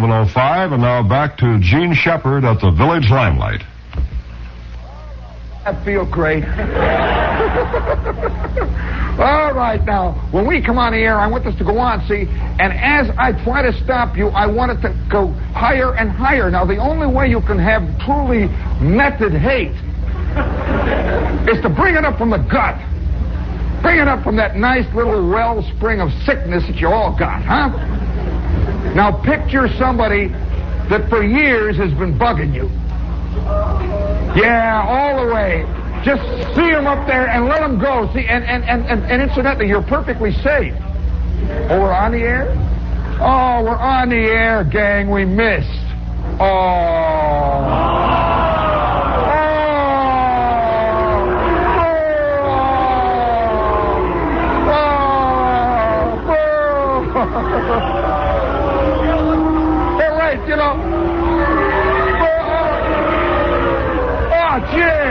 11:05, and now back to Jean Shepherd at the Village Limelight. I feel great. All right, now, when we come on the air, I want this to go on, see? And as I try to stop you, I want it to go higher and higher. Now, the only way you can have truly method hate is to bring it up from the gut. Bring it up from that nice little wellspring of sickness that you all got, huh? Now, picture somebody that for years has been bugging you. Yeah, all the way. Just see them up there and let them go. See, and incidentally, you're perfectly safe. Oh, we're on the air? Oh, we're on the air, gang. We missed. Oh. Oh. Oh. Oh. All right, you know. Oh, yeah.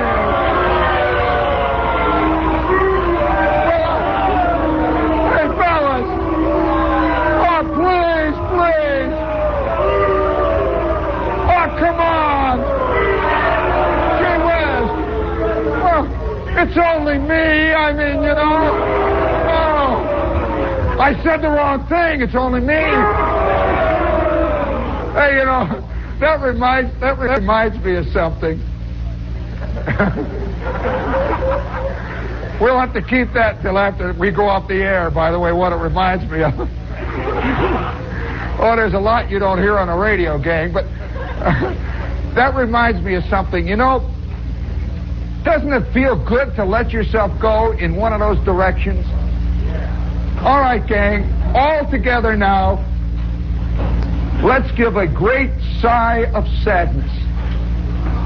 It's only me. I mean, you know. Oh, I said the wrong thing. It's only me. Hey, you know, that reminds me of something. We'll have to keep that till after we go off the air. By the way, what it reminds me of. Oh, there's a lot you don't hear on the radio, gang. But that reminds me of something. You know. Doesn't it feel good to let yourself go in one of those directions? Yeah. All right, gang. All together now. Let's give a great sigh of sadness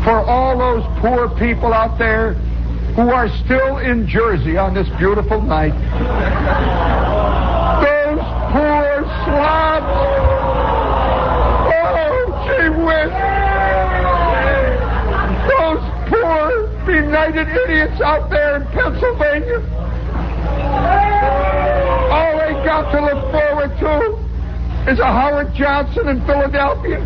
for all those poor people out there who are still in Jersey on this beautiful night. Those poor slobs. Oh, gee whiz. Those poor benighted idiots out there in Pennsylvania. All they got to look forward to is a Howard Johnson in Philadelphia.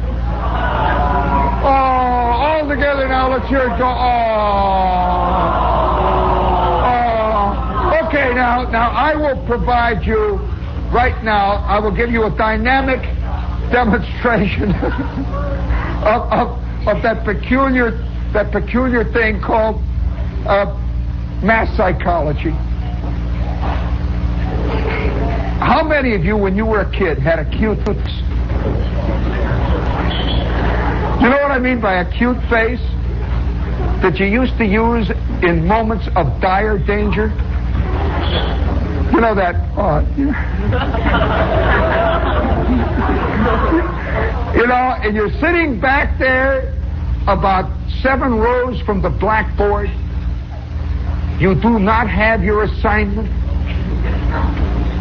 Oh, all together now, let's hear it go. Oh. Oh. Okay, now I will provide you right now, I will give you a dynamic demonstration of that peculiar thing called mass psychology. How many of you, when you were a kid, had acute face? You know what I mean by acute face? That you used to use in moments of dire danger? You know that... You know, and you're sitting back there about 7 rows from the blackboard. You do not have your assignment.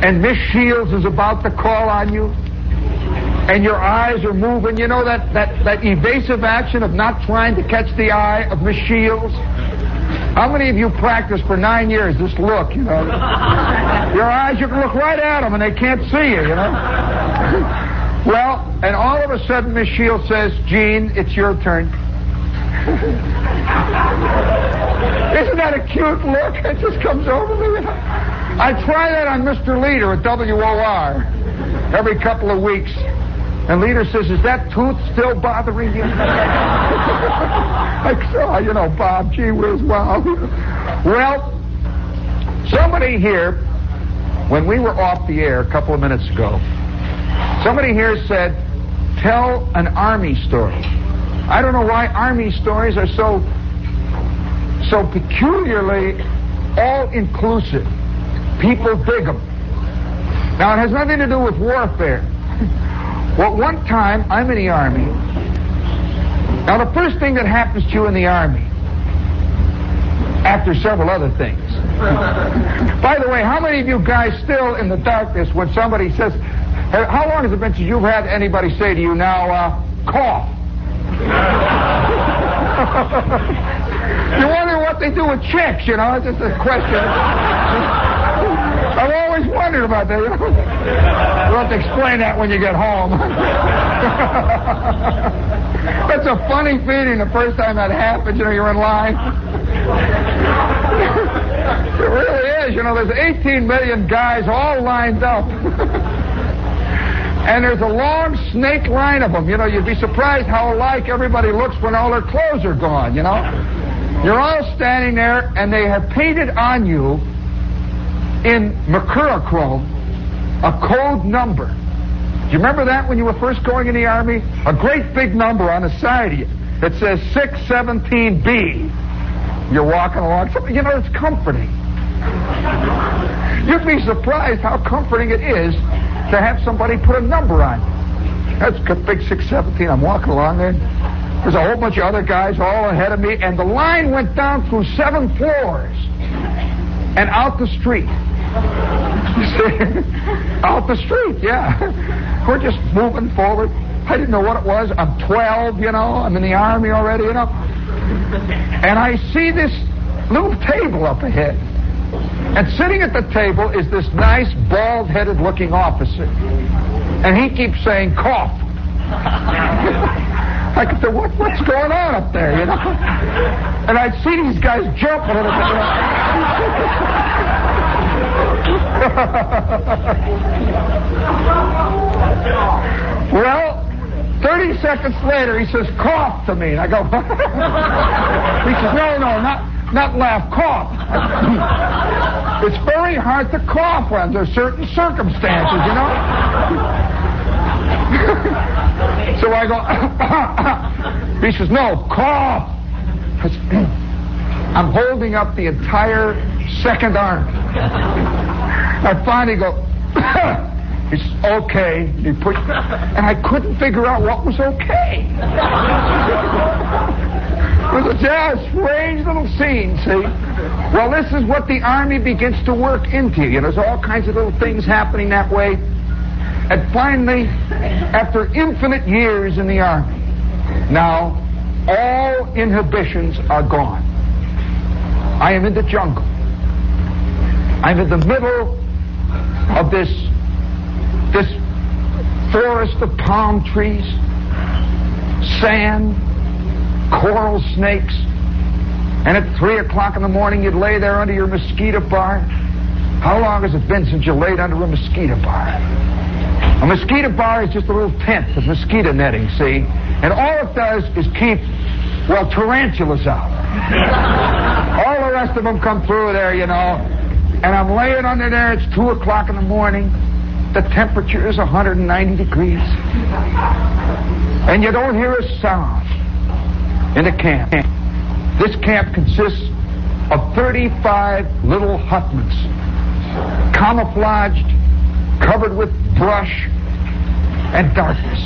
And Miss Shields is about to call on you. And your eyes are moving. You know that evasive action of not trying to catch the eye of Miss Shields? How many of you practiced for 9 years this look, you know? Your eyes, you can look right at them and they can't see you, you know? Well, and all of a sudden Miss Shields says, Gene, it's your turn. Isn't that a cute look? It just comes over me. I try that on Mr. Leader at WOR every couple of weeks. And Leader says, is that tooth still bothering you? Like, oh, you know, Bob, gee whiz, wow. Well, somebody here, when we were off the air a couple of minutes ago, somebody here said, tell an Army story. I don't know why Army stories are so peculiarly all-inclusive. People dig them. Now, it has nothing to do with warfare. Well, one time, I'm in the Army. Now, the first thing that happens to you in the Army, after several other things. By the way, how many of you guys still in the darkness when somebody says, how long has it been since you've had anybody say to you now, cough? You wonder what they do with chicks, you know? It's just a question. I've always wondered about that. You'll have to explain that when you get home. That's a funny feeling the first time that happens, you're in line. It really is. There's 18 million guys all lined up. And there's a long snake line of them. You'd be surprised how alike everybody looks when all their clothes are gone, You're all standing there, and they have painted on you in mercurochrome a code number. Do you remember that when you were first going in the Army? A great big number on the side of you. It says 617B. You're walking along. It's comforting. You'd be surprised how comforting it is to have somebody put a number on you. That's a big 617. I'm walking along there. There's a whole bunch of other guys all ahead of me, and the line went down through 7 floors and out the street. Out the street, yeah. We're just moving forward. I didn't know what it was. I'm 12, I'm in the Army already, And I see this little table up ahead. And sitting at the table is this nice, bald-headed looking officer. And he keeps saying, cough. I could say, what's going on up there, And I'd see these guys jump a little bit. Well, 30 seconds later, he says, cough to me. And I go, he says, no, not laugh, cough. It's very hard to cough under certain circumstances, So I go, he says, no, cough. I said, I'm holding up the entire second arm. I finally go, he says, okay. He pushed, and I couldn't figure out what was okay. It was a strange little scene, see? Well, this is what the Army begins to work into. There's all kinds of little things happening that way. And finally, after infinite years in the Army, now all inhibitions are gone. I am in the jungle. I'm in the middle of this forest of palm trees, sand, coral snakes, and at 3 o'clock in the morning you'd lay there under your mosquito bar. How long has it been since you laid under a mosquito bar? A mosquito bar is just a little tent of mosquito netting, see? And all it does is keep, tarantulas out. All the rest of them come through there, And I'm laying under there. It's 2 o'clock in the morning. The temperature is 190 degrees. And you don't hear a sound in the camp. This camp consists of 35 little hutments, camouflaged, covered with brush and darkness.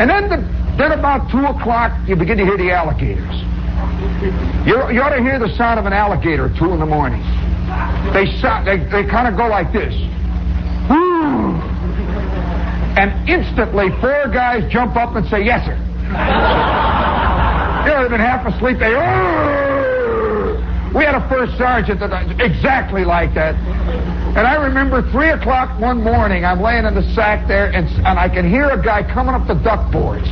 And then about 2 o'clock, you begin to hear the alligators. You ought to hear the sound of an alligator at 2 in the morning. They kind of go like this. Woo! And instantly, 4 guys jump up and say, yes, sir. They've been half asleep. They, we had a first sergeant that exactly like that. And I remember 3 o'clock one morning, I'm laying in the sack there, and I can hear a guy coming up the duck boards.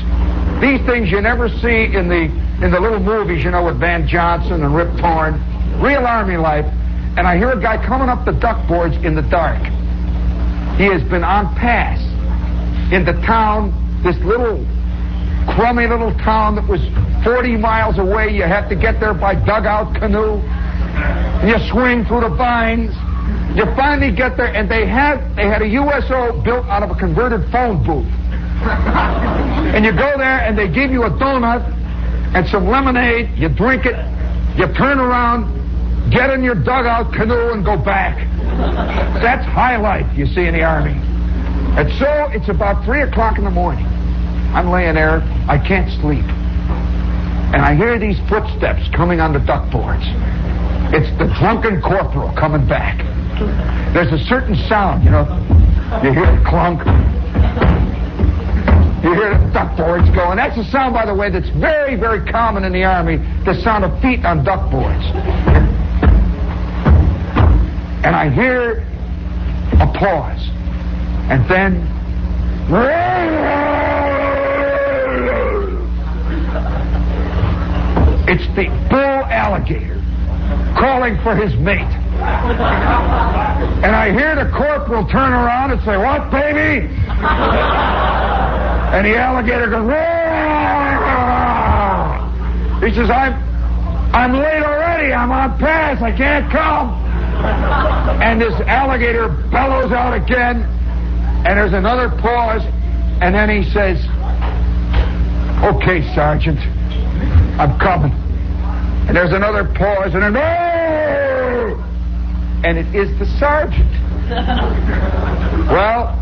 These things you never see in the little movies, with Van Johnson and Rip Torn. Real Army life. And I hear a guy coming up the duck boards in the dark. He has been on pass in the town, this little crummy little town that was 40 miles away. You had to get there by dugout canoe. And you swing through the vines. You finally get there, and they had a USO built out of a converted phone booth. And you go there, and they give you a donut and some lemonade. You drink it. You turn around, get in your dugout canoe, and go back. That's high life, you see, in the Army. And so it's about 3 o'clock in the morning. I'm laying there. I can't sleep. And I hear these footsteps coming on the duck boards. It's the drunken corporal coming back. There's a certain sound, You hear the clunk. You hear the duck boards go. And that's a sound, by the way, that's very, very common in the Army, the sound of feet on duck boards. And I hear a pause. And then... It's the bull alligator calling for his mate. And I hear the corporal turn around and say, "What, baby?" And the alligator goes, "Whoa!" He says, I'm late already. I'm on pass. I can't come." And this alligator bellows out again. And there's another pause. And then he says, "Okay, Sergeant, I'm coming." And there's another pause. And then, "Oh!" And it is the sergeant. Well,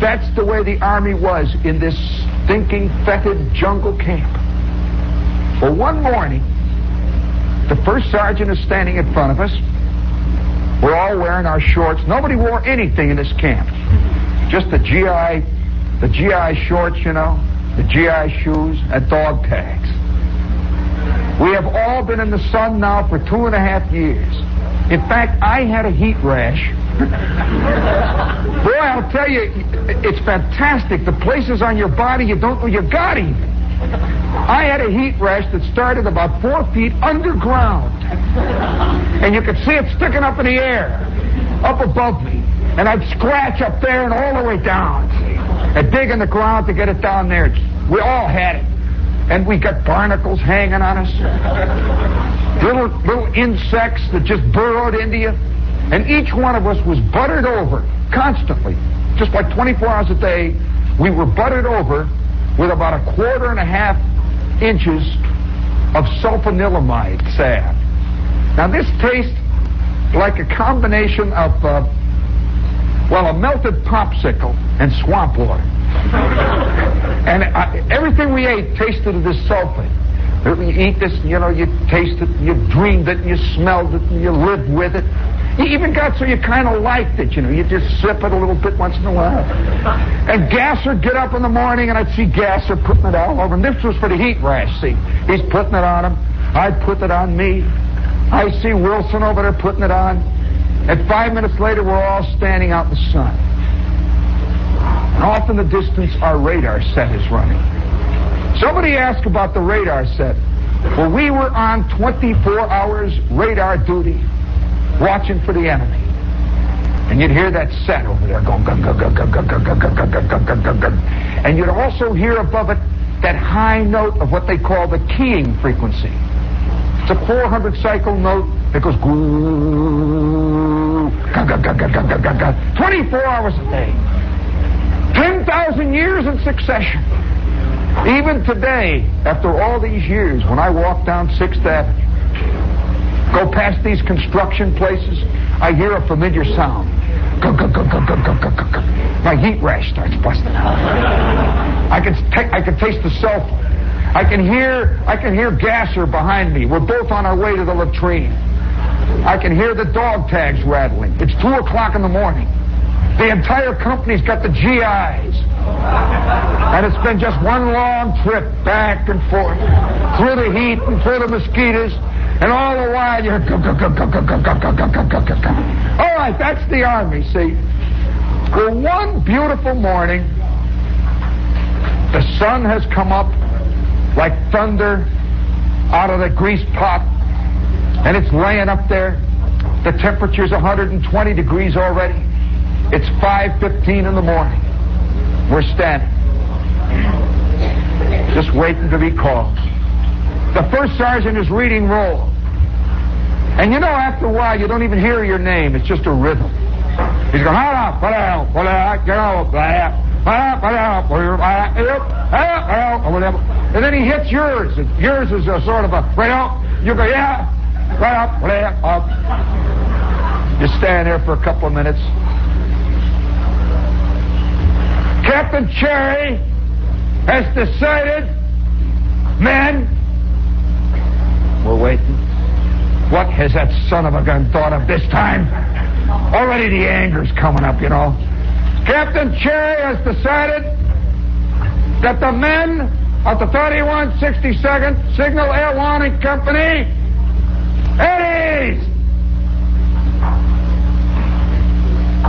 that's the way the Army was in this stinking, fetid jungle camp. Well, one morning, the first sergeant is standing in front of us. We're all wearing our shorts. Nobody wore anything in this camp. Just the GI shorts, you know, the GI shoes, and dog tags. We have all been in the sun now for 2.5 years. In fact, I had a heat rash. Boy, I'll tell you, it's fantastic. The places on your body you don't know you got even. I had a heat rash that started about 4 feet underground. And you could see it sticking up in the air, up above me. And I'd scratch up there and all the way down. And dig in the ground to get it down there. We all had it. And we got barnacles hanging on us. Little insects that just burrowed into you. And each one of us was buttered over constantly. Just like 24 hours a day, we were buttered over with about 1.5 inches of sulfanilamide salve. Now, this tastes like a combination of, a melted popsicle and swamp water. And everything we ate tasted of this sulfate. You eat this, you know, you taste it, and you dreamed it, and you smelled it, and you lived with it. You even got so you kind of liked it, you know. You just sip it a little bit once in a while. And Gasser'd get up in the morning, and I'd see Gasser putting it all over him. This was for the heat rash, see. He's putting it on him. I put it on me. I see Wilson over there putting it on. And 5 minutes later, we're all standing out in the sun. And off in the distance, our radar set is running. Somebody asked about the radar set. Well, we were on 24 hours radar duty, watching for the enemy. And you'd hear that set over there going, gung, gung, gung, gung, gung, gung, gung, gung, gung, gung, gung, gung. And you'd also hear above it that high note of what they call the keying frequency. It's a 400 cycle note that goes, goo, gung, gung, gung, gung, gung, gung, gung, 24 hours a day. 10,000 years in succession. Even today, after all these years, when I walk down 6th Avenue, go past these construction places, I hear a familiar sound. Go, go, go, go, go, go, go, go, go. My heat rash starts busting out. I can taste the sulfur. I can hear Gasser behind me. We're both on our way to the latrine. I can hear the dog tags rattling. It's 2:00 in the morning. The entire company's got the GIs. And it's been just one long trip back and forth through the heat and through the mosquitoes. And all the while, you're... All right, that's the Army, see. Well, one beautiful morning, the sun has come up like thunder out of the grease pot, and it's laying up there. The temperature's 120 degrees already. It's 5:15 in the morning. We're standing, just waiting to be called. The first sergeant is reading roll. And you know, after a while, you don't even hear your name. It's just a rhythm. He's going, and then he hits yours. And yours is a sort of a right up. You go, yeah, right up, right up. You stand there for a couple of minutes. Captain Cherry has decided, men, we're waiting. What has that son of a gun thought of this time? Already the anger's coming up, you know. Captain Cherry has decided that the men of the 3162nd Signal Air Warning Company, Henriese!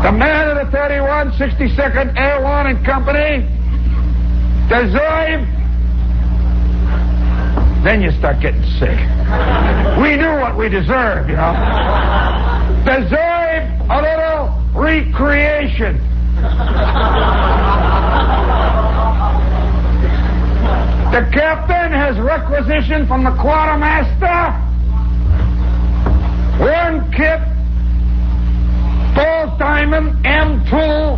The men of the 3162nd Air Warning Company deserve Then you start getting sick. We knew what we deserved, you know. Deserve a little recreation. The captain has requisition from the quartermaster. One kit, Paul's Diamond M2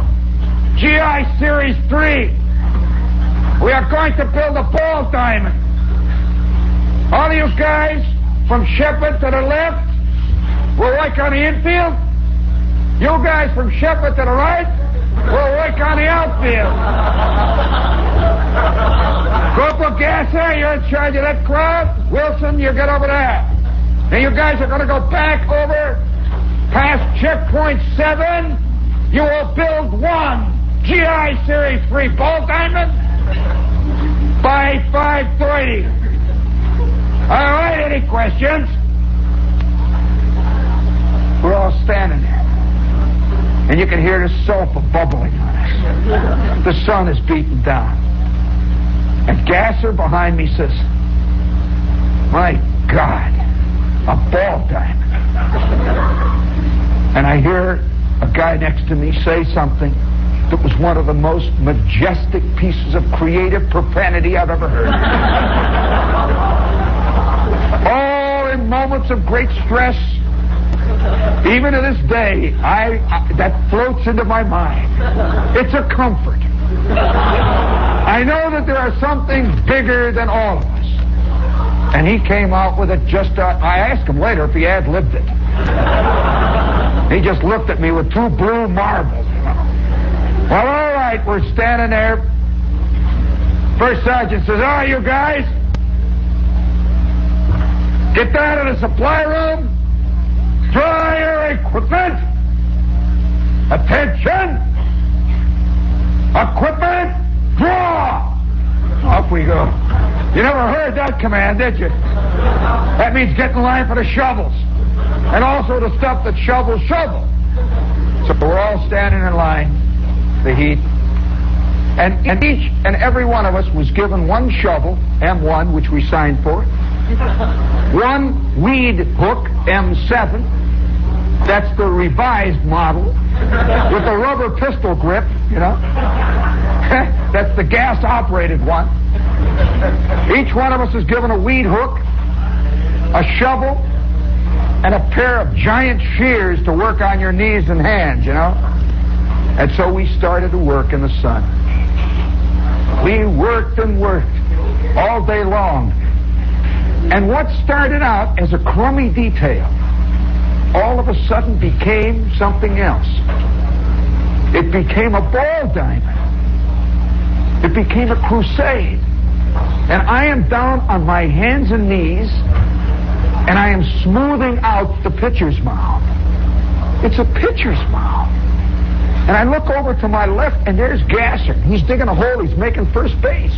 GI Series 3. We are going to build a Paul's Diamond. All you guys from Shepherd to the left will work on the infield. You guys from Shepherd to the right will work on the outfield. Corporal Gasser, you're in charge of that crowd. Wilson, you get over there. Now you guys are going to go back over past checkpoint 7. You will build one GI Series 3 Paul's Diamond by 5:30. All right, any questions? We're all standing there. And you can hear the soap bubbling on us. The sun is beating down. And Gasser behind me says, "My God, a ball diamond." And I hear a guy next to me say something that was one of the most majestic pieces of creative profanity I've ever heard. Oh, in moments of great stress, even to this day, I that floats into my mind. It's a comfort. I know that there are some things bigger than all of us. And he came out with it just... I asked him later if he ad-libbed it. He just looked at me with two blue marbles. Well, all right, we're standing there. First sergeant says, "Oh, you guys... get down to the supply room. Dry your equipment. Attention. Equipment, draw." Off we go. You never heard that command, did you? That means get in line for the shovels. And also the stuff that shovels shovel. So we're all standing in line. The heat. And each and every one of us was given one shovel, M1, which we signed for. One weed hook, M7. That's the revised model with the rubber pistol grip, you know. That's the gas-operated one. Each one of us is given a weed hook, a shovel, and a pair of giant shears to work on your knees and hands, you know. And so we started to work in the sun. We worked and worked all day long. And what started out as a crummy detail all of a sudden became something else. It became a ball diamond. It became a crusade. And I am down on my hands and knees, and I am smoothing out the pitcher's mound. It's a pitcher's mound. And I look over to my left, and there's Gasser. He's digging a hole. He's making first base.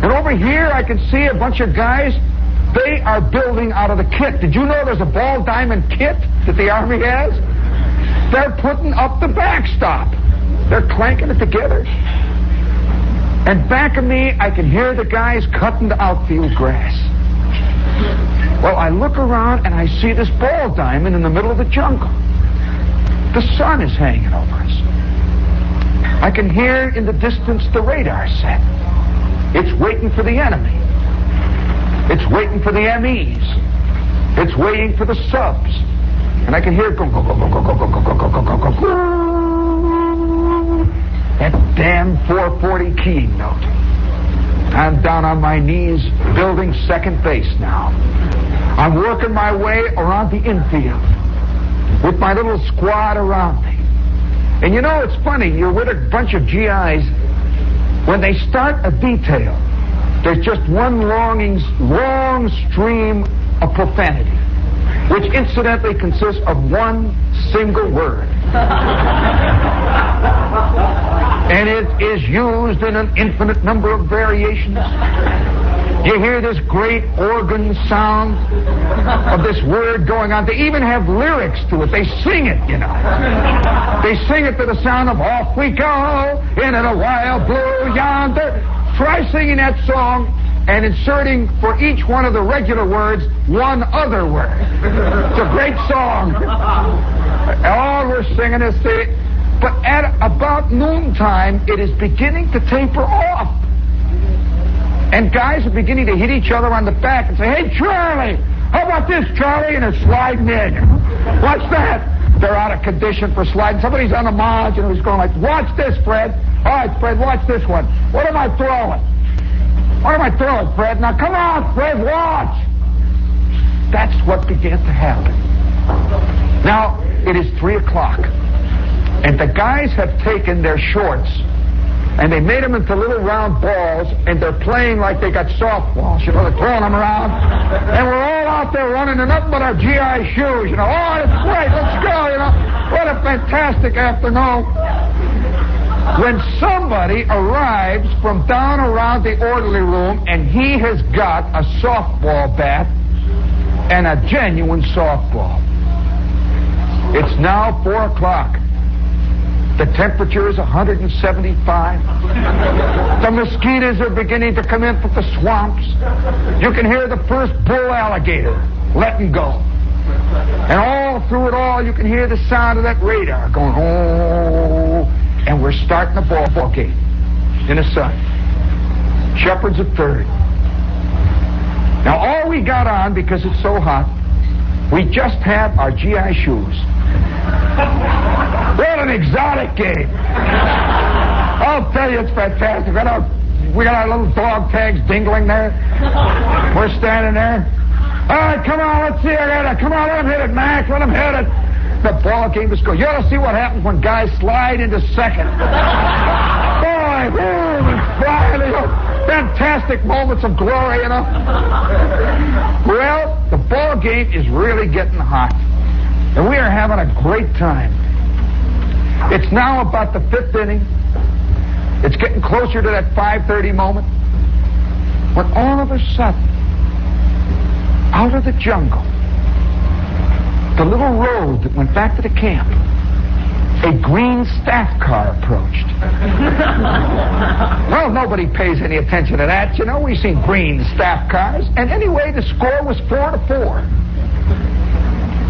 And over here, I can see a bunch of guys. They are building out of the kit. Did you know there's a ball diamond kit that the Army has? They're putting up the backstop. They're clanking it together. And back of me, I can hear the guys cutting the outfield grass. Well, I look around and I see this ball diamond in the middle of the jungle. The sun is hanging over us. I can hear in the distance the radar set. It's waiting for the enemy. It's waiting for the MEs. It's waiting for the subs. And I can hear go, go, go, go, go, go, go, go, go, go, go, go, go. That damn 440 key note. I'm down on my knees building second base now. I'm working my way around the infield with my little squad around me. And you know, it's funny. You're with a bunch of GIs. When they start a detail, there's just one long stream of profanity, which incidentally consists of one single word. And it is used in an infinite number of variations. You hear this great organ sound of this word going on. They even have lyrics to it. They sing it, you know. They sing it to the sound of "Off We Go, Into the Wild Blue Yonder." Try singing that song and inserting for each one of the regular words one other word. It's a great song. All we're singing is the... But at about noontime, it is beginning to taper off. And guys are beginning to hit each other on the back and say, "Hey, Charlie, how about this, Charlie?" And they're sliding in. "What's that?" They're out of condition for sliding. Somebody's on the margin who's going like, "Watch this, Fred. All right, Fred, watch this one. What am I throwing? What am I throwing, Fred? Now, come on, Fred, watch." That's what began to happen. Now, it is 3 o'clock. And the guys have taken their shorts and they made them into little round balls, and they're playing like they got softballs. You know, they're throwing them around. And we're all out there running and nothing but our GI shoes. You know, "Oh, it's great. Let's go, you know. What a fantastic afternoon." When somebody arrives from down around the orderly room, and he has got a softball bat, and a genuine softball. It's now 4 o'clock. The temperature is 175. The mosquitoes are beginning to come in from the swamps. You can hear the first bull alligator letting go. And all through it all, you can hear the sound of that radar going, "Oh." And we're starting the ball game in the sun. Shepherd's at third. Now, all we got on, because it's so hot, we just have our GI shoes. What an exotic game. I'll tell you, it's fantastic. We got our little dog tags dingling there. We're standing there. "All right, come on, let's see. Come on, let him hit it, Mac. Let him hit it." The ball game is going. You ought to see what happens when guys slide into second. Boy, boom, and finally, fantastic moments of glory, you know. Well, the ball game is really getting hot. And we are having a great time. It's now about the fifth inning. It's getting closer to that 5:30 moment. When all of a sudden, out of the jungle, the little road that went back to the camp, a green staff car approached. Well, nobody pays any attention to that. You know, we've seen green staff cars. And anyway, the score was 4-4.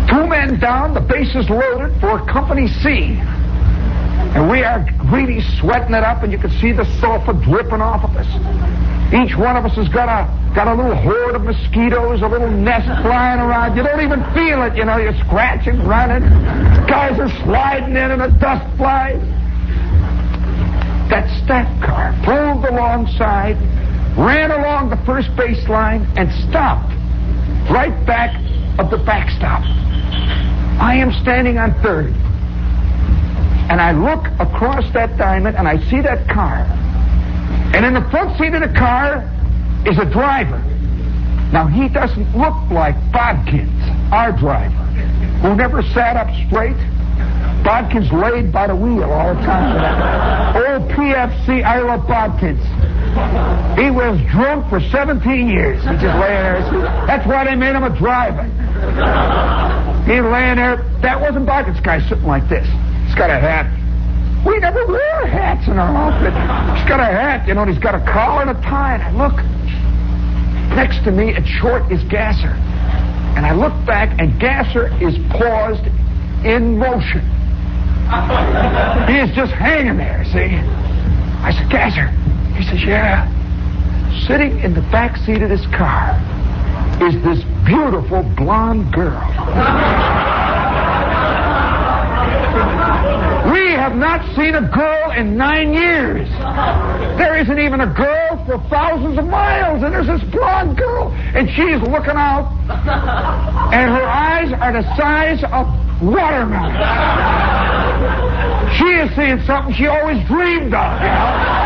2 men down, the bases loaded for Company C. And we are really sweating it up, and you can see the sulfur dripping off of us. Each one of us has got a little horde of mosquitoes, a little nest flying around. You don't even feel it, you know. You're scratching, running. Guys are sliding in, and the dust flies. That staff car pulled alongside, ran along the first baseline, and stopped right back of the backstop. I am standing on third. And I look across that diamond, and I see that car. And in the front seat of the car is a driver. Now, he doesn't look like Bodkins, our driver, who never sat up straight. Bodkins laid by the wheel all the time. Old PFC, I love Bodkins. He was drunk for 17 years. He just lay there. That's why they made him a driver. He laying there. That wasn't Bodkins' guy sitting like this. He's got a hat. We never wear hats in our outfit. He's got a hat, you know, and he's got a collar and a tie. And I look. Next to me, at short, is Gasser. And I look back, and Gasser is paused in motion. He is just hanging there, see? I said, "Gasser." He says, "Yeah." Sitting in the back seat of this car is this beautiful blonde girl. We have not seen a girl in 9 years. There isn't even a girl for thousands of miles, and there's this blonde girl, and she's looking out, and her eyes are the size of watermelons. She is seeing something she always dreamed of. You know?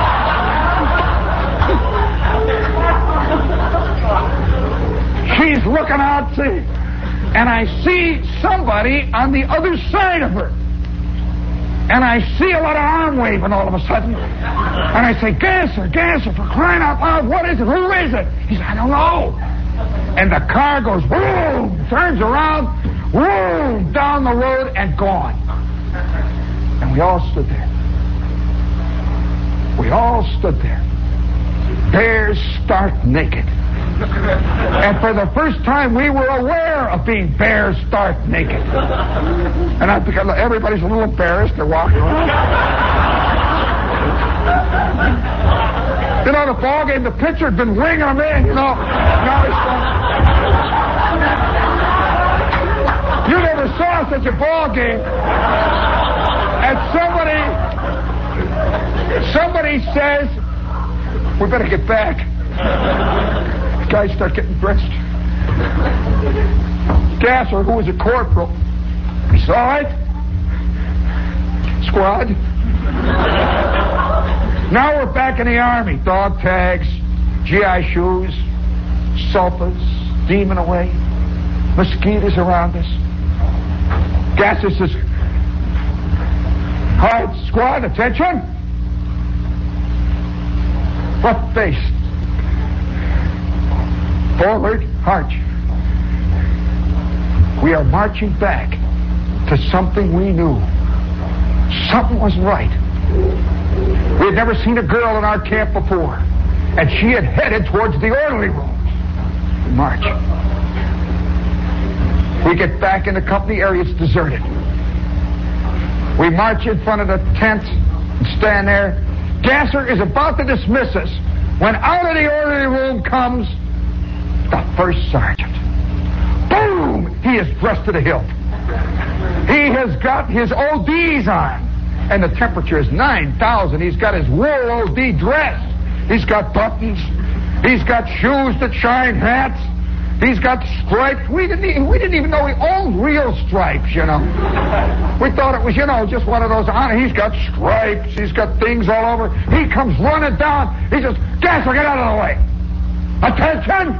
She's looking out, see, and I see somebody on the other side of her. And I see a lot of arm waving all of a sudden. And I say, "Gasser, Gasser, for crying out loud, what is it? Who is it?" He said, "I don't know." And the car goes, boom, turns around, boom, down the road and gone. And we all stood there. bears stark naked. And for the first time, we were aware of being bears stark naked. And I think everybody's a little embarrassed. They're walking around. You know, the ball game, the pitcher had been winging them in, you know. Now he's you never saw such a ball game. And somebody says, we better get back. The guys start getting dressed. Gasser, who was a corporal, he said, all right, squad. Now we're back in the Army. Dog tags, GI shoes, sulfurs, steaming away, mosquitoes around us. Gasser says, all right, squad, attention. Rough face. Forward, march. We are marching back to something we knew. Something wasn't right. We had never seen a girl in our camp before, and she had headed towards the orderly room. We march. We get back in the company area. It's deserted. We march in front of the tent and stand there. Gasser is about to dismiss us when out of the orderly room comes the first sergeant. Boom! He is dressed to the hilt. He has got his ODs on. And the temperature is 9,000. He's got his wool OD dress. He's got buttons. He's got shoes that shine, hats. He's got stripes. We didn't even know he owned real stripes, you know. We thought it was, you know, just one of those honor. He's got stripes. He's got things all over. He comes running down. He says, Gasser, get out of the way. Attention!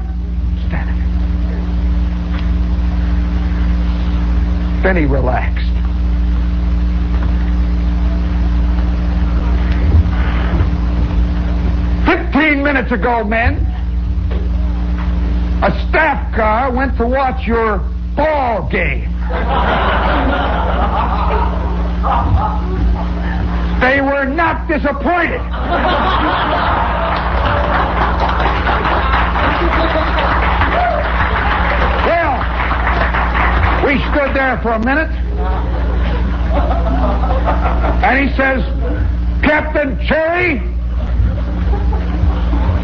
Then he relaxed. "15 minutes ago, men, a staff car went to watch your ball game. They were not disappointed." We stood there for a minute, and he says, Captain Cherry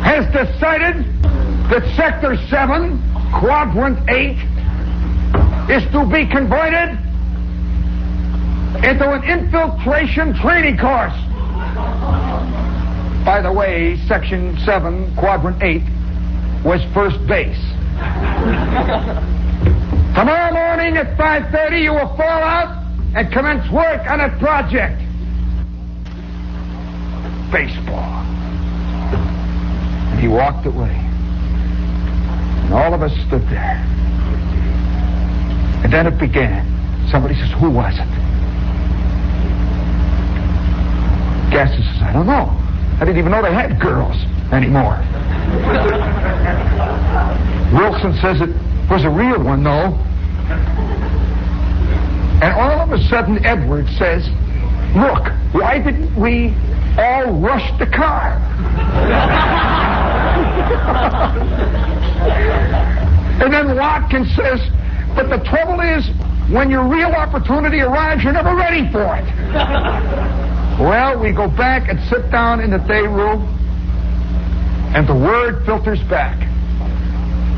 has decided that Sector 7, Quadrant 8, is to be converted into an infiltration training course. By the way, Section 7, Quadrant 8, was first base. Tomorrow morning at 5:30, you will fall out and commence work on a project. Baseball. And he walked away. And all of us stood there. And then it began. Somebody says, who was it? Gasser says, I don't know. I didn't even know they had girls anymore. Wilson says it was a real one, though. And all of a sudden, Edward says, look, why didn't we all rush the car? And then Watkins says, but the trouble is, when your real opportunity arrives, you're never ready for it. Well, we go back and sit down in the day room, and the word filters back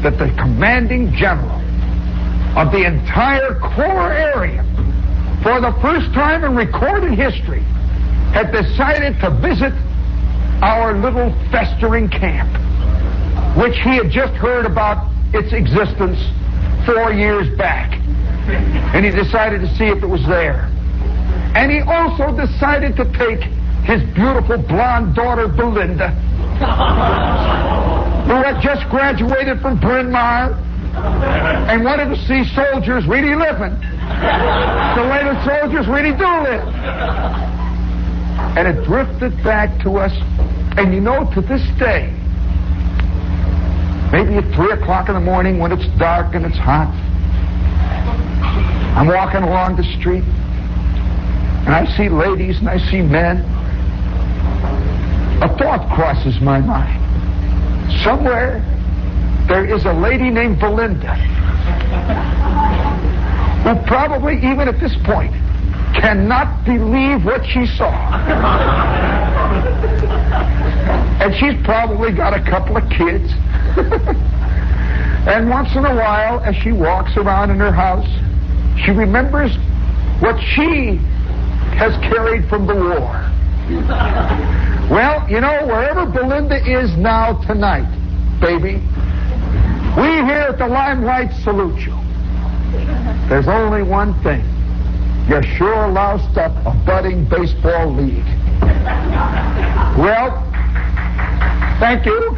that the commanding general of the entire core area, for the first time in recorded history, had decided to visit our little festering camp, which he had just heard about its existence 4 years back. And he decided to see if it was there. And he also decided to take his beautiful blonde daughter, Belinda, who had just graduated from Bryn Mawr, and wanted to see soldiers really living the way the soldiers really do live. And it drifted back to us. And you know, to this day, maybe at 3 o'clock in the morning when it's dark and it's hot, I'm walking along the street and I see ladies and I see men. A thought crosses my mind. somewhere there is a lady named Belinda who probably, even at this point, cannot believe what she saw. And she's probably got a couple of kids. And once in a while, as she walks around in her house, she remembers what she has carried from the war. Well, you know, wherever Belinda is now tonight, baby, we here at the Limelight salute you. There's only one thing. You sure loused up a budding baseball league. Well, thank you.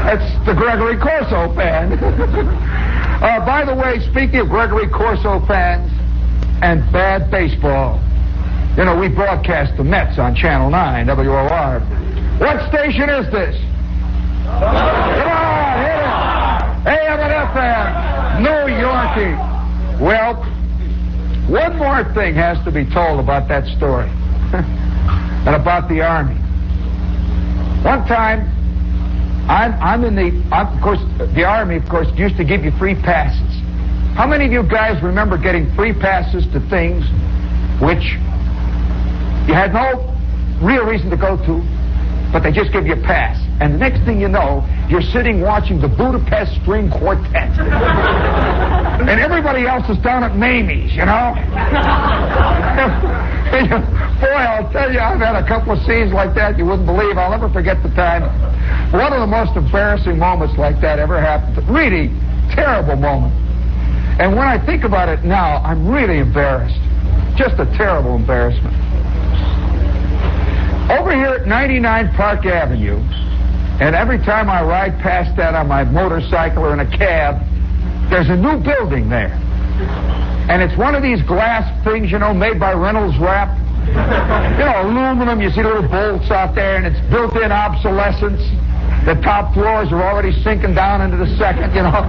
That's the Gregory Corso fan. By the way, speaking of Gregory Corso fans and bad baseball, you know, we broadcast the Mets on Channel 9, WOR. What station is this? Come on, hit it. AM and FM, New Yorkie. Well, one more thing has to be told about that story and about the Army. One time, the Army, of course, used to give you free passes. How many of you guys remember getting free passes to things which you had no real reason to go to, but they just give you a pass? And the next thing you know, you're sitting watching the Budapest String Quartet. And everybody else is down at Mamie's, you know? Boy, I'll tell you, I've had a couple of scenes like that you wouldn't believe. I'll never forget the time. One of the most embarrassing moments like that ever happened. Really terrible moment. And when I think about it now, I'm really embarrassed. Just a terrible embarrassment. Over here at 99 Park Avenue, and every time I ride past that on my motorcycle or in a cab, there's a new building there. And it's one of these glass things, you know, made by Reynolds Wrap. You know, aluminum, you see little bolts out there, and it's built-in obsolescence. The top floors are already sinking down into the second, you know.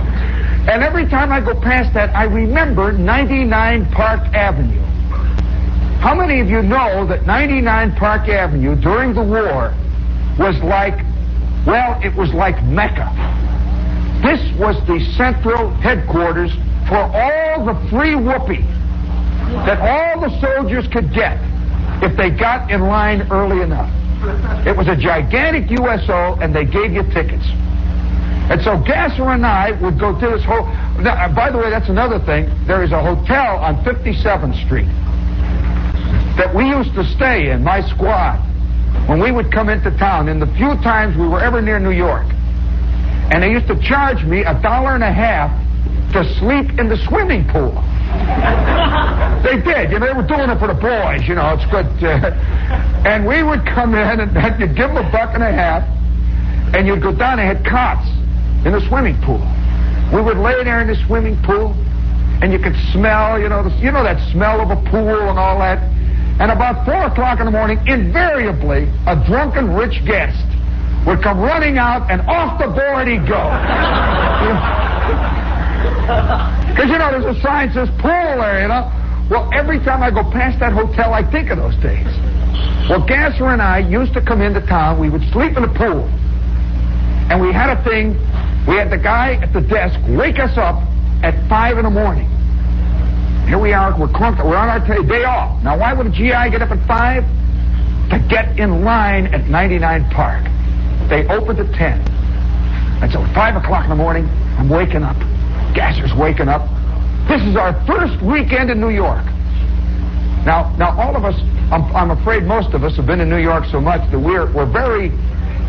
And every time I go past that, I remember 99 Park Avenue. How many of you know that 99 Park Avenue during the war was like, well, it was like Mecca. This was the central headquarters for all the free whoopee that all the soldiers could get if they got in line early enough. It was a gigantic USO, and they gave you tickets. And so Gasser and I would go to this whole... Now, by the way, that's another thing. There is a hotel on 57th Street that we used to stay in, my squad, when we would come into town in the few times we were ever near New York. And they used to charge me $1.50 to sleep in the swimming pool. They did. You know, they were doing it for the boys. You know, it's good. And we would come in and you'd give them $1.50 and you'd go down and had cots in the swimming pool. We would lay there in the swimming pool and you could smell, you know, that smell of a pool and all that. And about 4 o'clock in the morning, invariably, a drunken rich guest would come running out, and off the board he'd go. Because, you know, there's a sign that says pool there, you know. Well, every time I go past that hotel, I think of those days. Well, Gasser and I used to come into town. We would sleep in the pool. And we had a thing. We had the guy at the desk wake us up at 5 in the morning. Here we are, we're clunked, we're on our day off. Now, why would a GI get up at 5? To get in line at 99 Park. They opened at 10. And so at 5 o'clock in the morning, I'm waking up. Gasser's waking up. This is our first weekend in New York. Now all of us, I'm afraid most of us have been in New York so much that we're very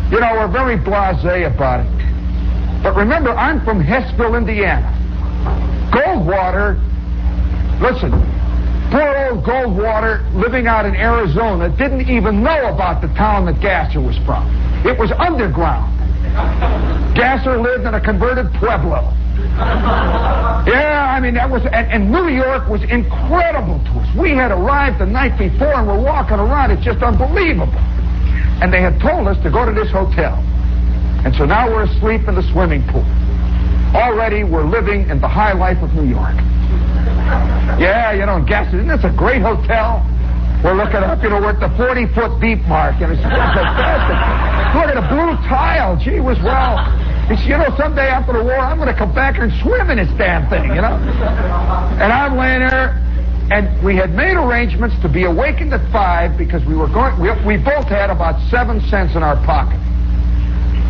blasé about it. But remember, I'm from Hessville, Indiana. Goldwater... Listen, poor old Goldwater living out in Arizona didn't even know about the town that Gasser was from. It was underground. Gasser lived in a converted pueblo. Yeah, I mean, that was... And New York was incredible to us. We had arrived the night before and we're walking around. It's just unbelievable. And they had told us to go to this hotel. And so now we're asleep in the swimming pool. Already we're living in the high life of New York. Yeah, you know, and Gasser, isn't this a great hotel? We're looking up, you know, we're at the 40-foot deep mark, and it's fantastic. Look at the blue tile She was well. You know, someday after the war, I'm going to come back and swim in this damn thing, you know? And I'm laying there, and we had made arrangements to be awakened at 5 because we were going. We both had about 7 cents in our pocket.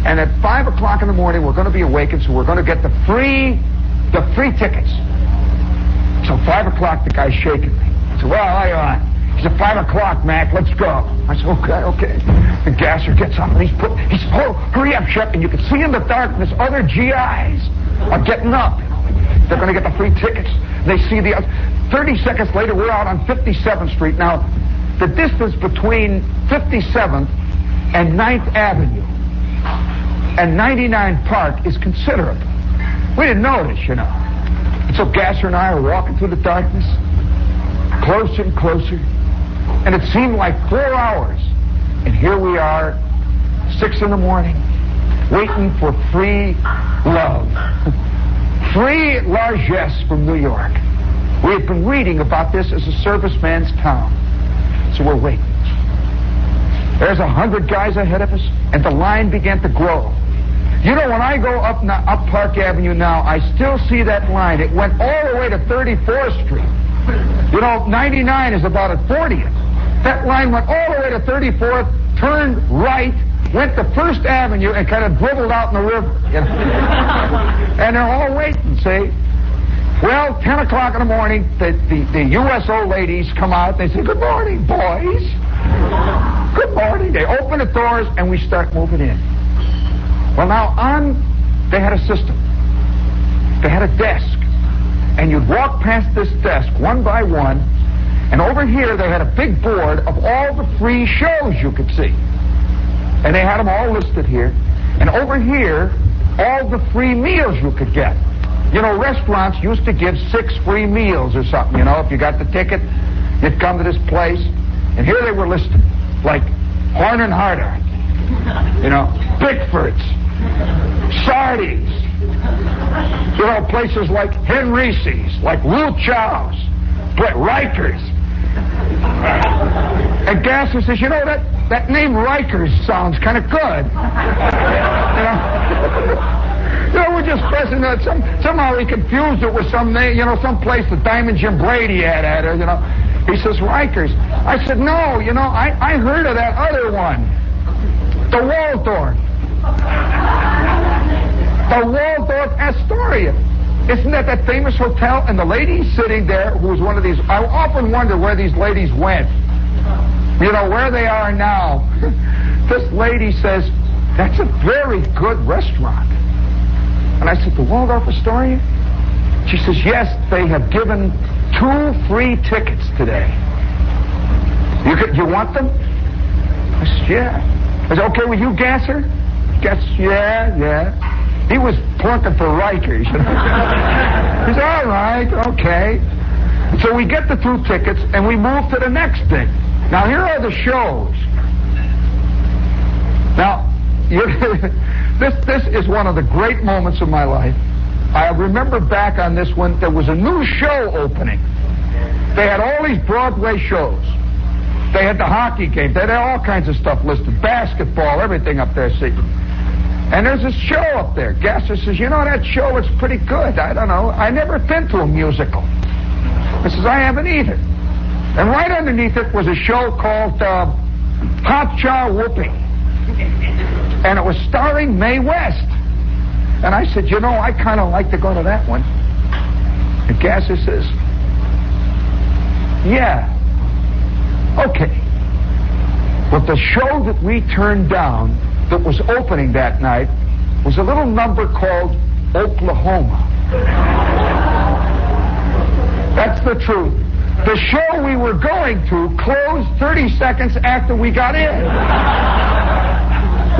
And at 5 o'clock in the morning, we're going to be awakened, so we're going to get the free tickets. So 5 o'clock, the guy's shaking me. I said, well, he said, 5 o'clock, Mac, let's go. I said, okay. The gasser gets up and he said, oh, hurry up, Shep. And you can see in the darkness other GIs are getting up. They're going to get the free tickets. They see 30 seconds later, we're out on 57th Street. Now, the distance between 57th and 9th Avenue and 99 Park is considerable. We didn't notice, you know. And so Gasser and I are walking through the darkness, closer and closer. And it seemed like 4 hours. And here we are, 6 in the morning, waiting for free love. Free largesse from New York. We had been reading about this as a serviceman's town. So we're waiting. There's 100 guys ahead of us, and the line began to grow. You know, when I go up Park Avenue now, I still see that line. It went all the way to 34th Street. You know, 99 is about at 40th. That line went all the way to 34th, turned right, went to 1st Avenue, and kind of dribbled out in the river. You know? And they're all waiting, see? Well, 10 o'clock in the morning, the USO ladies come out. They say, good morning, boys. Good morning. They open the doors, and we start moving in. Well, now, they had a system. They had a desk. And you'd walk past this desk one by one, and over here they had a big board of all the free shows you could see. And they had them all listed here. And over here, all the free meals you could get. You know, restaurants used to give 6 free meals or something, you know. If you got the ticket, you'd come to this place. And here they were listed, like Horn and Harder, you know, Bickford's, Sardi's, you know, places like Henriese, like Lüchow's, Rikers. And Gasser says, you know, that name Rikers sounds kind of good. You know, we're just pressing that. Somehow he confused it with some name, you know, some place that Diamond Jim Brady had at her, you know. He says, Rikers. I said, no, you know, I heard of that other one. The Waldorf. The Waldorf Astoria. Isn't that famous hotel? And the lady sitting there, who was one of these, I often wonder where these ladies went. You know, where they are now. This lady says, that's a very good restaurant. And I said, the Waldorf Astoria? She says, yes, they have given 2 free tickets today. You want them? I said, yeah. I said, okay, with you, Gasser? Yeah. He was plunking for Rikers. You know? He said, all right, okay. So we get the 2 tickets, and we move to the next thing. Now, here are the shows. Now, this is one of the great moments of my life. I remember back on this one, there was a new show opening. They had all these Broadway shows. They had the hockey game. They had all kinds of stuff listed. Basketball, everything up there, see. And there's a show up there. Gasser says, you know, that show is pretty good. I don't know. I never been to a musical. He says, I haven't either. And right underneath it was a show called Hot Jaw Whooping. And it was starring Mae West. And I said, you know, I kind of like to go to that one. And Gasser says, yeah, okay. But the show that we turned down that was opening that night was a little number called Oklahoma. That's the truth. The show we were going to closed 30 seconds after we got in.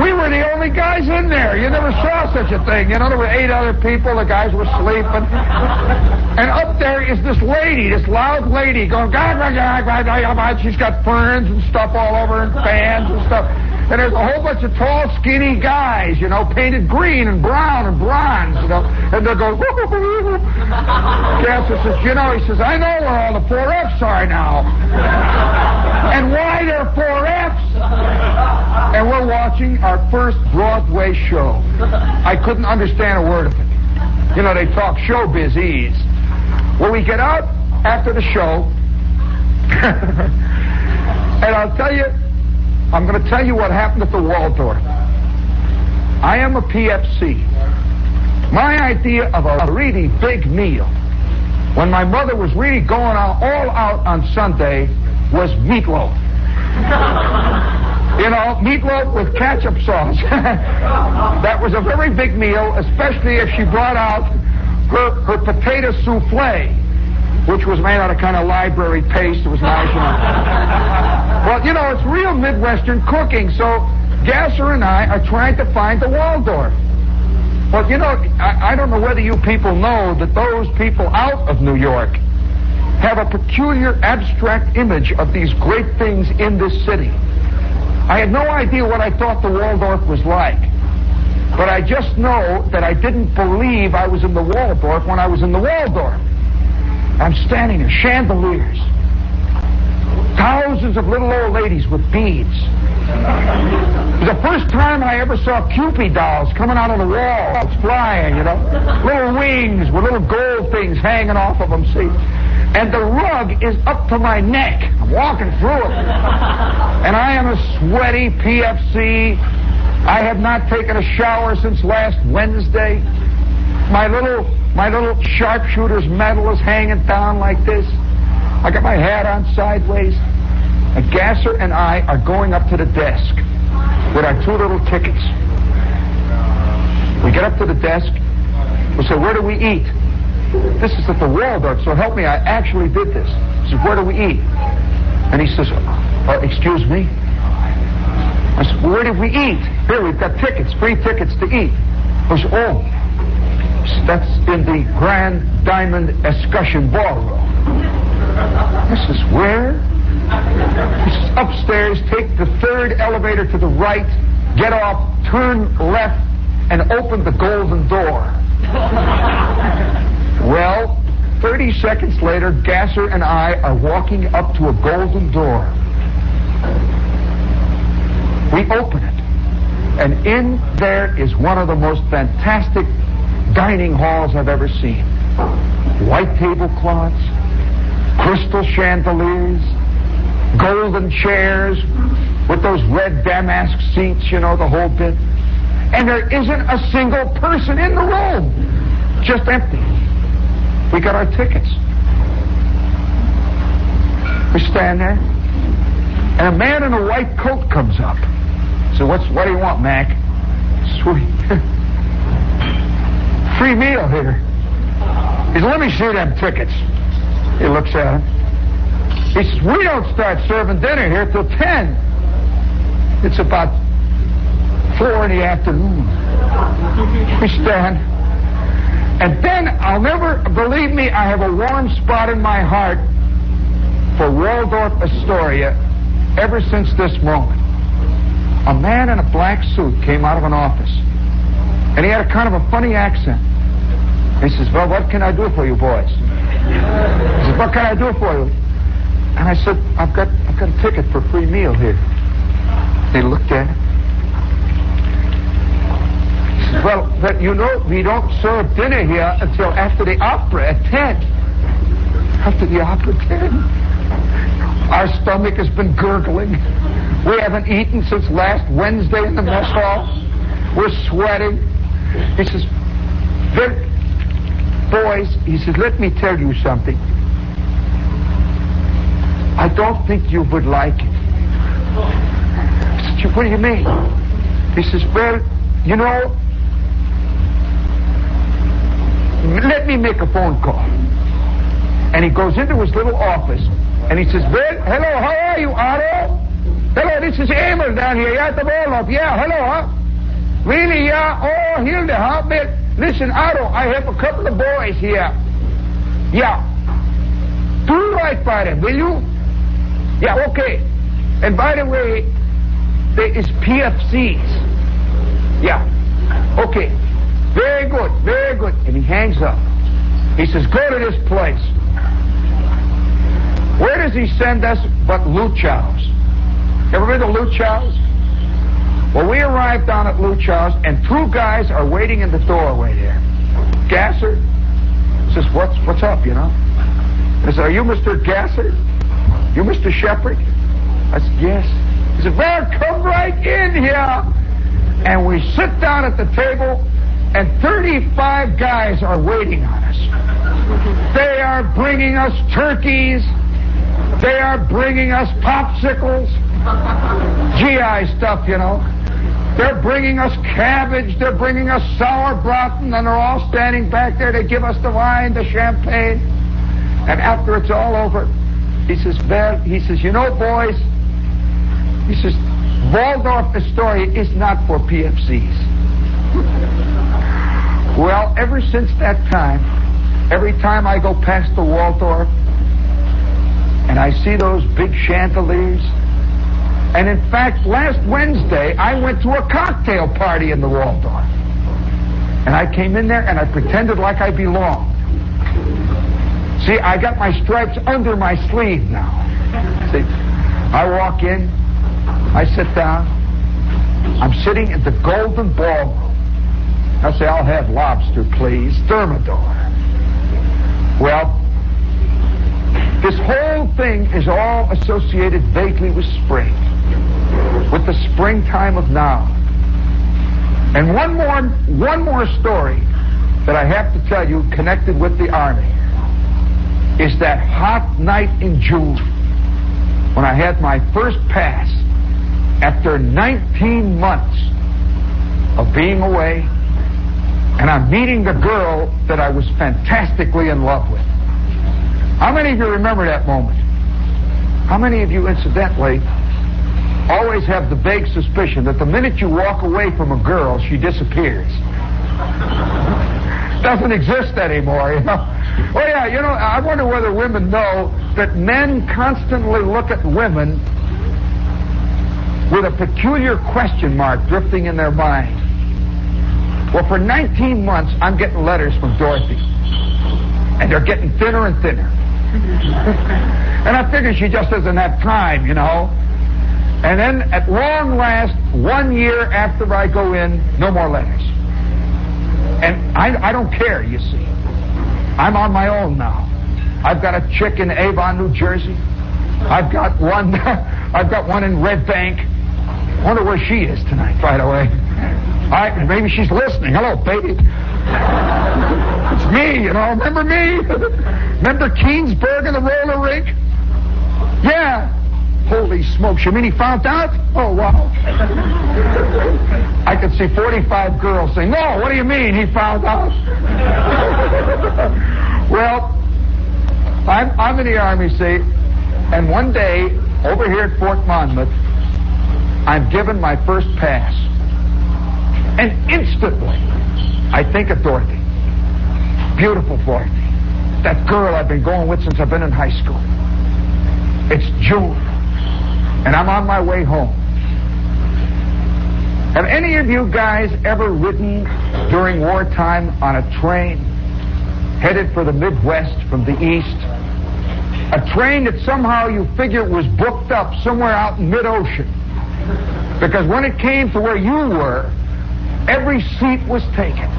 We were the only guys in there. You never saw such a thing. You know, there were 8 other people. The guys were sleeping. And up there is this lady, this loud lady going, she's got ferns and stuff all over and fans and stuff. and there's a whole bunch of tall, skinny guys, you know, painted green and brown and bronze, you know, and they're going, woo-hoo-hoo-hoo. Cassius says, you know, he says, I know where all the 4Fs are now. And why there are 4Fs. And we're watching our first Broadway show. I couldn't understand a word of it. You know, they talk showbiz-ese. Well, we get out after the show, and I'm going to tell you what happened at the Waldorf. I am a PFC. My idea of a really big meal, when my mother was really going all out on Sunday, was meatloaf. You know, meatloaf with ketchup sauce. That was a very big meal, especially if she brought out her potato souffle, which was made out of kind of library paste. It was nice, you know. Well, you know, it's real Midwestern cooking, so Gasser and I are trying to find the Waldorf. Well, you know, I don't know whether you people know that those people out of New York have a peculiar abstract image of these great things in this city. I had no idea what I thought the Waldorf was like. But I just know that I didn't believe I was in the Waldorf when I was in the Waldorf. I'm standing there, chandeliers. Thousands of little old ladies with beads. It was the first time I ever saw Cupid dolls coming out of the wall, flying, you know. Little wings with little gold things hanging off of them, see. And the rug is up to my neck. I'm walking through it. And I am a sweaty PFC. I have not taken a shower since last Wednesday. My little sharpshooter's medal is hanging down like this. I got my hat on sideways. And Gasser and I are going up to the desk with our two little tickets. We get up to the desk. We say, where do we eat? This is at the Waldorf, so help me, I actually did this. I said, where do we eat? And he says, excuse me? I said, well, where did we eat? Here, we've got tickets, free tickets to eat. I said, oh, that's in the Grand Diamond Escutcheon Ballroom. This is where? This is upstairs, take the third elevator to the right, get off, turn left, and open the golden door. Well, 30 seconds later, Gasser and I are walking up to a golden door. We open it, and in there is one of the most fantastic dining halls I've ever seen. White tablecloths, crystal chandeliers, golden chairs with those red damask seats, you know, the whole bit. And there isn't a single person in the room. Just empty. We got our tickets. We stand there, and a man in a white coat comes up. So what do you want, Mac? Sweet. Free meal here. He said, let me see them tickets. He looks at him. He says, we don't start serving dinner here till 10. It's about 4 in the afternoon. We stand. And then I'll never, believe me, I have a warm spot in my heart for Waldorf Astoria ever since this moment. A man in a black suit came out of an office, and he had a kind of a funny accent. He says, well, what can I do for you boys? He says, what can I do for you? And I said, I've got a ticket for free meal here. They looked at it. He says, well, but you know, we don't serve dinner here until after the opera at 10. After the opera at 10? Our stomach has been gurgling. We haven't eaten since last Wednesday in the mess hall. We're sweating. He says, boys, he says, let me tell you something. I don't think you would like it. I said, what do you mean? He says, well, you know, let me make a phone call. And he goes into his little office, and he says, well, hello, how are you, Otto? Hello, this is Emil down here. Yeah, at the Waldorf. Yeah, hello, huh? Really, yeah? Oh, Hilda, huh? But listen, Otto, I have a couple of boys here. Yeah. Do right by them, will you? Yeah, okay. And by the way, there is PFCs. Yeah. Okay. Very good. Very good. And he hangs up. He says, go to this place. Where does he send us but Lüchow's? Ever been to Lüchow's? Well, we arrived down at Lüchow's, and two guys are waiting in the doorway there. Gasser? Says, what's up, you know? I said, are you Mr. Gasser? You Mr. Shepherd? I said, yes. He said, well, come right in here. And we sit down at the table, and 35 guys are waiting on us. They are bringing us turkeys. They are bringing us popsicles. GI stuff, you know. They're bringing us cabbage. They're bringing us sauerbraten. And they're all standing back there to give us the wine, the champagne. And after it's all over, he says, well, he says, you know, boys, he says, Waldorf Astoria is not for PFCs. Well, ever since that time, every time I go past the Waldorf, and I see those big chandeliers. And in fact, last Wednesday, I went to a cocktail party in the Waldorf. And I came in there and I pretended like I belonged. See, I got my stripes under my sleeve now. See, I walk in, I sit down. I'm sitting at the Golden Ballroom. I say, I'll have lobster, please. Thermidor. Well, this whole thing is all associated vaguely with spring, with the springtime of now. And one more story that I have to tell you connected with the Army is that hot night in June when I had my first pass after 19 months of being away, and I'm meeting the girl that I was fantastically in love with. How many of you remember that moment? How many of you, incidentally, always have the vague suspicion that the minute you walk away from a girl, she disappears? Doesn't exist anymore, you know? Oh, yeah, you know, I wonder whether women know that men constantly look at women with a peculiar question mark drifting in their mind. Well, for 19 months, I'm getting letters from Dorothy, and they're getting thinner and thinner. And I figure she just doesn't have time, you know. And then at long last, 1 year after I go in, no more letters. And I don't care, you see. I'm on my own now. I've got a chick in Avon, New Jersey. I've got one in Red Bank. I wonder where she is tonight, by the way. Maybe she's listening. Hello, baby. It's me, you know. Remember me? Remember Kingsburg and the roller rink? Yeah. Holy smokes. You mean he found out? Oh, wow. I could see 45 girls saying, no, what do you mean he found out? Well, I'm in the Army, see, and one day, over here at Fort Monmouth, I'm given my first pass. And instantly, I think of Dorothy. Beautiful Dorothy. That girl I've been going with since I've been in high school. It's June. And I'm on my way home. Have any of you guys ever ridden during wartime on a train headed for the Midwest from the East? A train that somehow you figure was booked up somewhere out in mid-ocean. Because when it came to where you were, every seat was taken.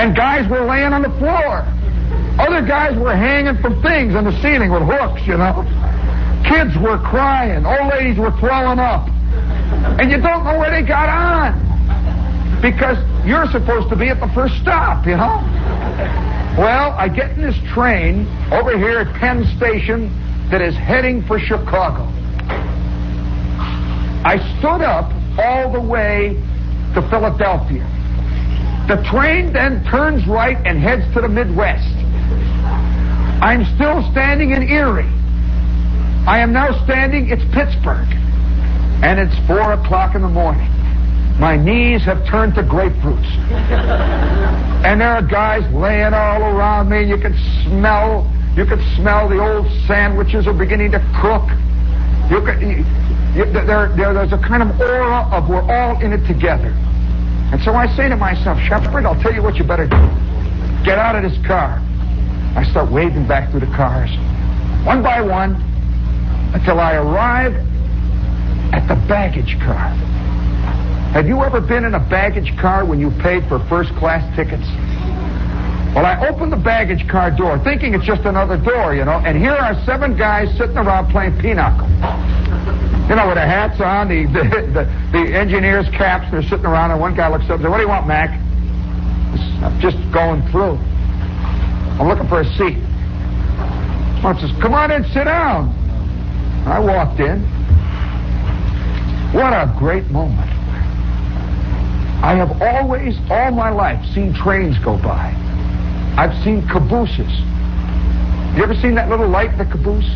And guys were laying on the floor. Other guys were hanging from things on the ceiling with hooks, you know. Kids were crying. Old ladies were throwing up. And you don't know where they got on. Because you're supposed to be at the first stop, you know. Well, I get in this train over here at Penn Station that is heading for Chicago. I stood up all the way to Philadelphia. The train then turns right and heads to the Midwest. I'm still standing in Erie. I am now standing, it's Pittsburgh. And it's 4 o'clock in the morning. My knees have turned to grapefruits. And there are guys laying all around me. You can smell the old sandwiches are beginning to cook. There's a kind of aura of we're all in it together. And so I say to myself, Shepherd, I'll tell you what you better do. Get out of this car. I start waving back through the cars, one by one, until I arrive at the baggage car. Have you ever been in a baggage car when you paid for first-class tickets? Well, I opened the baggage car door, thinking it's just another door, you know, and here are seven guys sitting around playing pinochle. You know, with their hats on, the engineers' caps, they're sitting around, and one guy looks up and says, "What do you want, Mac?" "I'm just going through. I'm looking for a seat." One says, "Come on in, sit down." I walked in. What a great moment. I have always, all my life, seen trains go by. I've seen cabooses. You ever seen that little light in the caboose?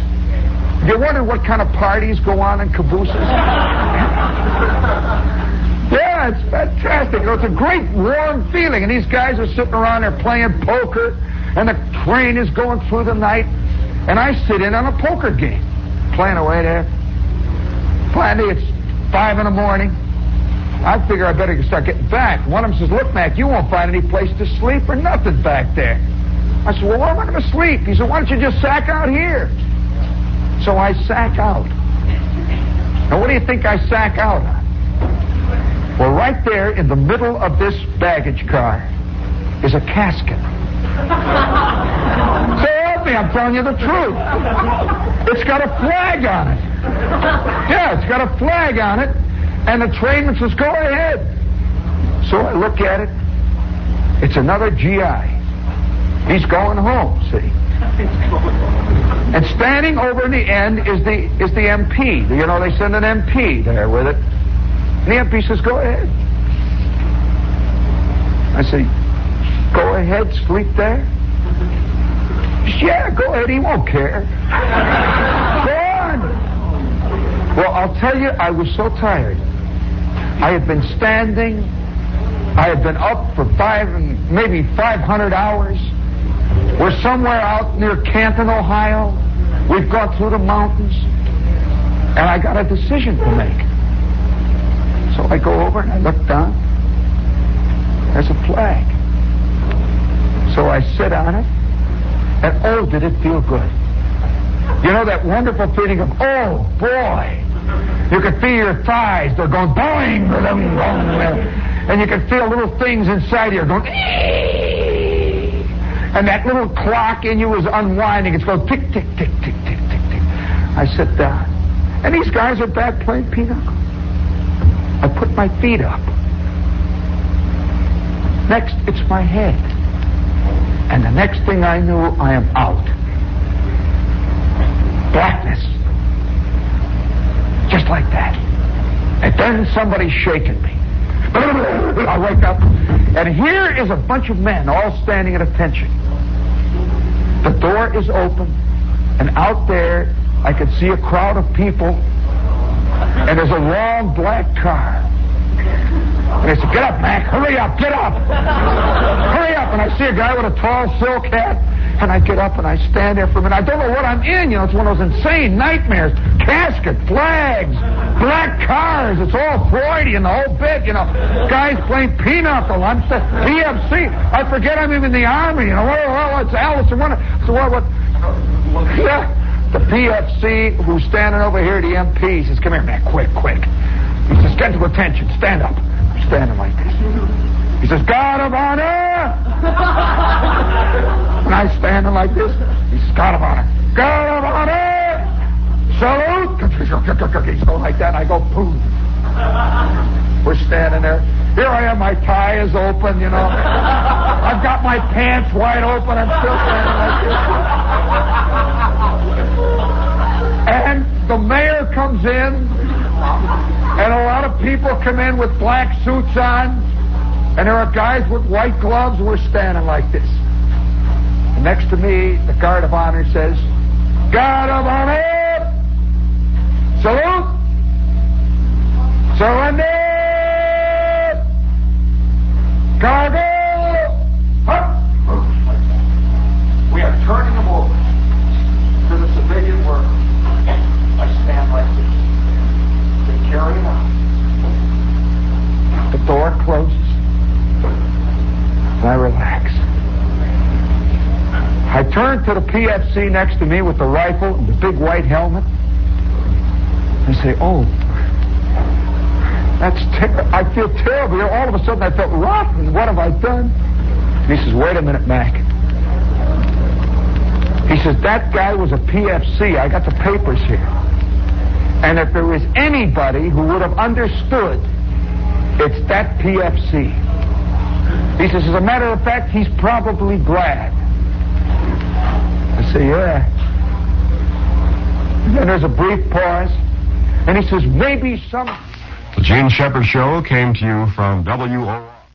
You wonder what kind of parties go on in cabooses? Yeah, it's fantastic. You know, it's a great warm feeling. And these guys are sitting around there playing poker, and the train is going through the night, and I sit in on a poker game, playing away there. Finally, it's 5 in the morning. I figure I better start getting back. One of them says, "Look, Mac, you won't find any place to sleep or nothing back there." I said, "Well, where am I going to sleep?" He said, "Why don't you just sack out here?" So I sack out. Now, what do you think I sack out on? Well, right there in the middle of this baggage car is a casket. Say, help me, I'm telling you the truth. It's got a flag on it. Yeah, it's got a flag on it. And the trainman says, "Go ahead." So I look at it. It's another GI. He's going home, see. And standing over in the end is the MP. You know, they send an MP there with it. And the MP says, "Go ahead." I say, "Go ahead, sleep there?" "Yeah, go ahead, he won't care." "Go on." Well, I'll tell you, I was so tired. I had been standing. I had been up for maybe 500 hours. We're somewhere out near Canton, Ohio. We've gone through the mountains. And I got a decision to make. So I go over and I look down. There's a flag. So I sit on it, and oh, did it feel good. You know that wonderful feeling of, oh, boy. You could feel your thighs, they're going, boing, boing, boing. And you could feel little things inside you going, ee! And that little clock in you is unwinding. It's going, tick, tick, tick, tick, tick, tick, tick. I sit down. And these guys are back playing pinochle. I put my feet up. Next, it's my head. And the next thing I knew, I am out. Blackness. Just like that. And then somebody's shaking me. I wake up, and here is a bunch of men all standing at attention. The door is open, and out there I could see a crowd of people, and there's a long black car. And I said, "Get up, Mac. Hurry up. Get up. Hurry up." And I see a guy with a tall silk hat. And I get up and I stand there for a minute. I don't know what I'm in. You know, it's one of those insane nightmares. Casket, flags, black cars. It's all Freudian, the whole bit. You know, guys playing pinochle. I'm PFC. I forget I'm even in the Army. You know, it's Alice in Wonderland. So what? Yeah. The PFC who's standing over here, the MP, says, "Come here, Mac, quick, quick." He says, "Get to attention. Stand up." I'm standing like this. He says, "God of honor." And I'm standing like this. He says, "God of honor. God of honor. Salute." He's going like that, and I go, boom. We're standing there. Here I am, my tie is open, you know. I've got my pants wide open. I'm still standing like this. And the mayor comes in. And a lot of people come in with black suits on, and there are guys with white gloves who are standing like this. And next to me, the guard of honor says, "God of honor, salute, surrender, cargo, up." We are turning them over to the civilian world. I stand like this. door closes, and I relax. I turn to the PFC next to me with the rifle and the big white helmet. I say, oh, that's terrible. I feel terrible. All of a sudden I felt rotten. What have I done? And he says, wait a minute, Mac. He says, that guy was a PFC. I got the papers here. And if there was anybody who would have understood, it's that PFC. He says, as a matter of fact, he's probably glad. I say, yeah. And then there's a brief pause, and he says, maybe some... The Jean Shepherd Show came to you from WOR.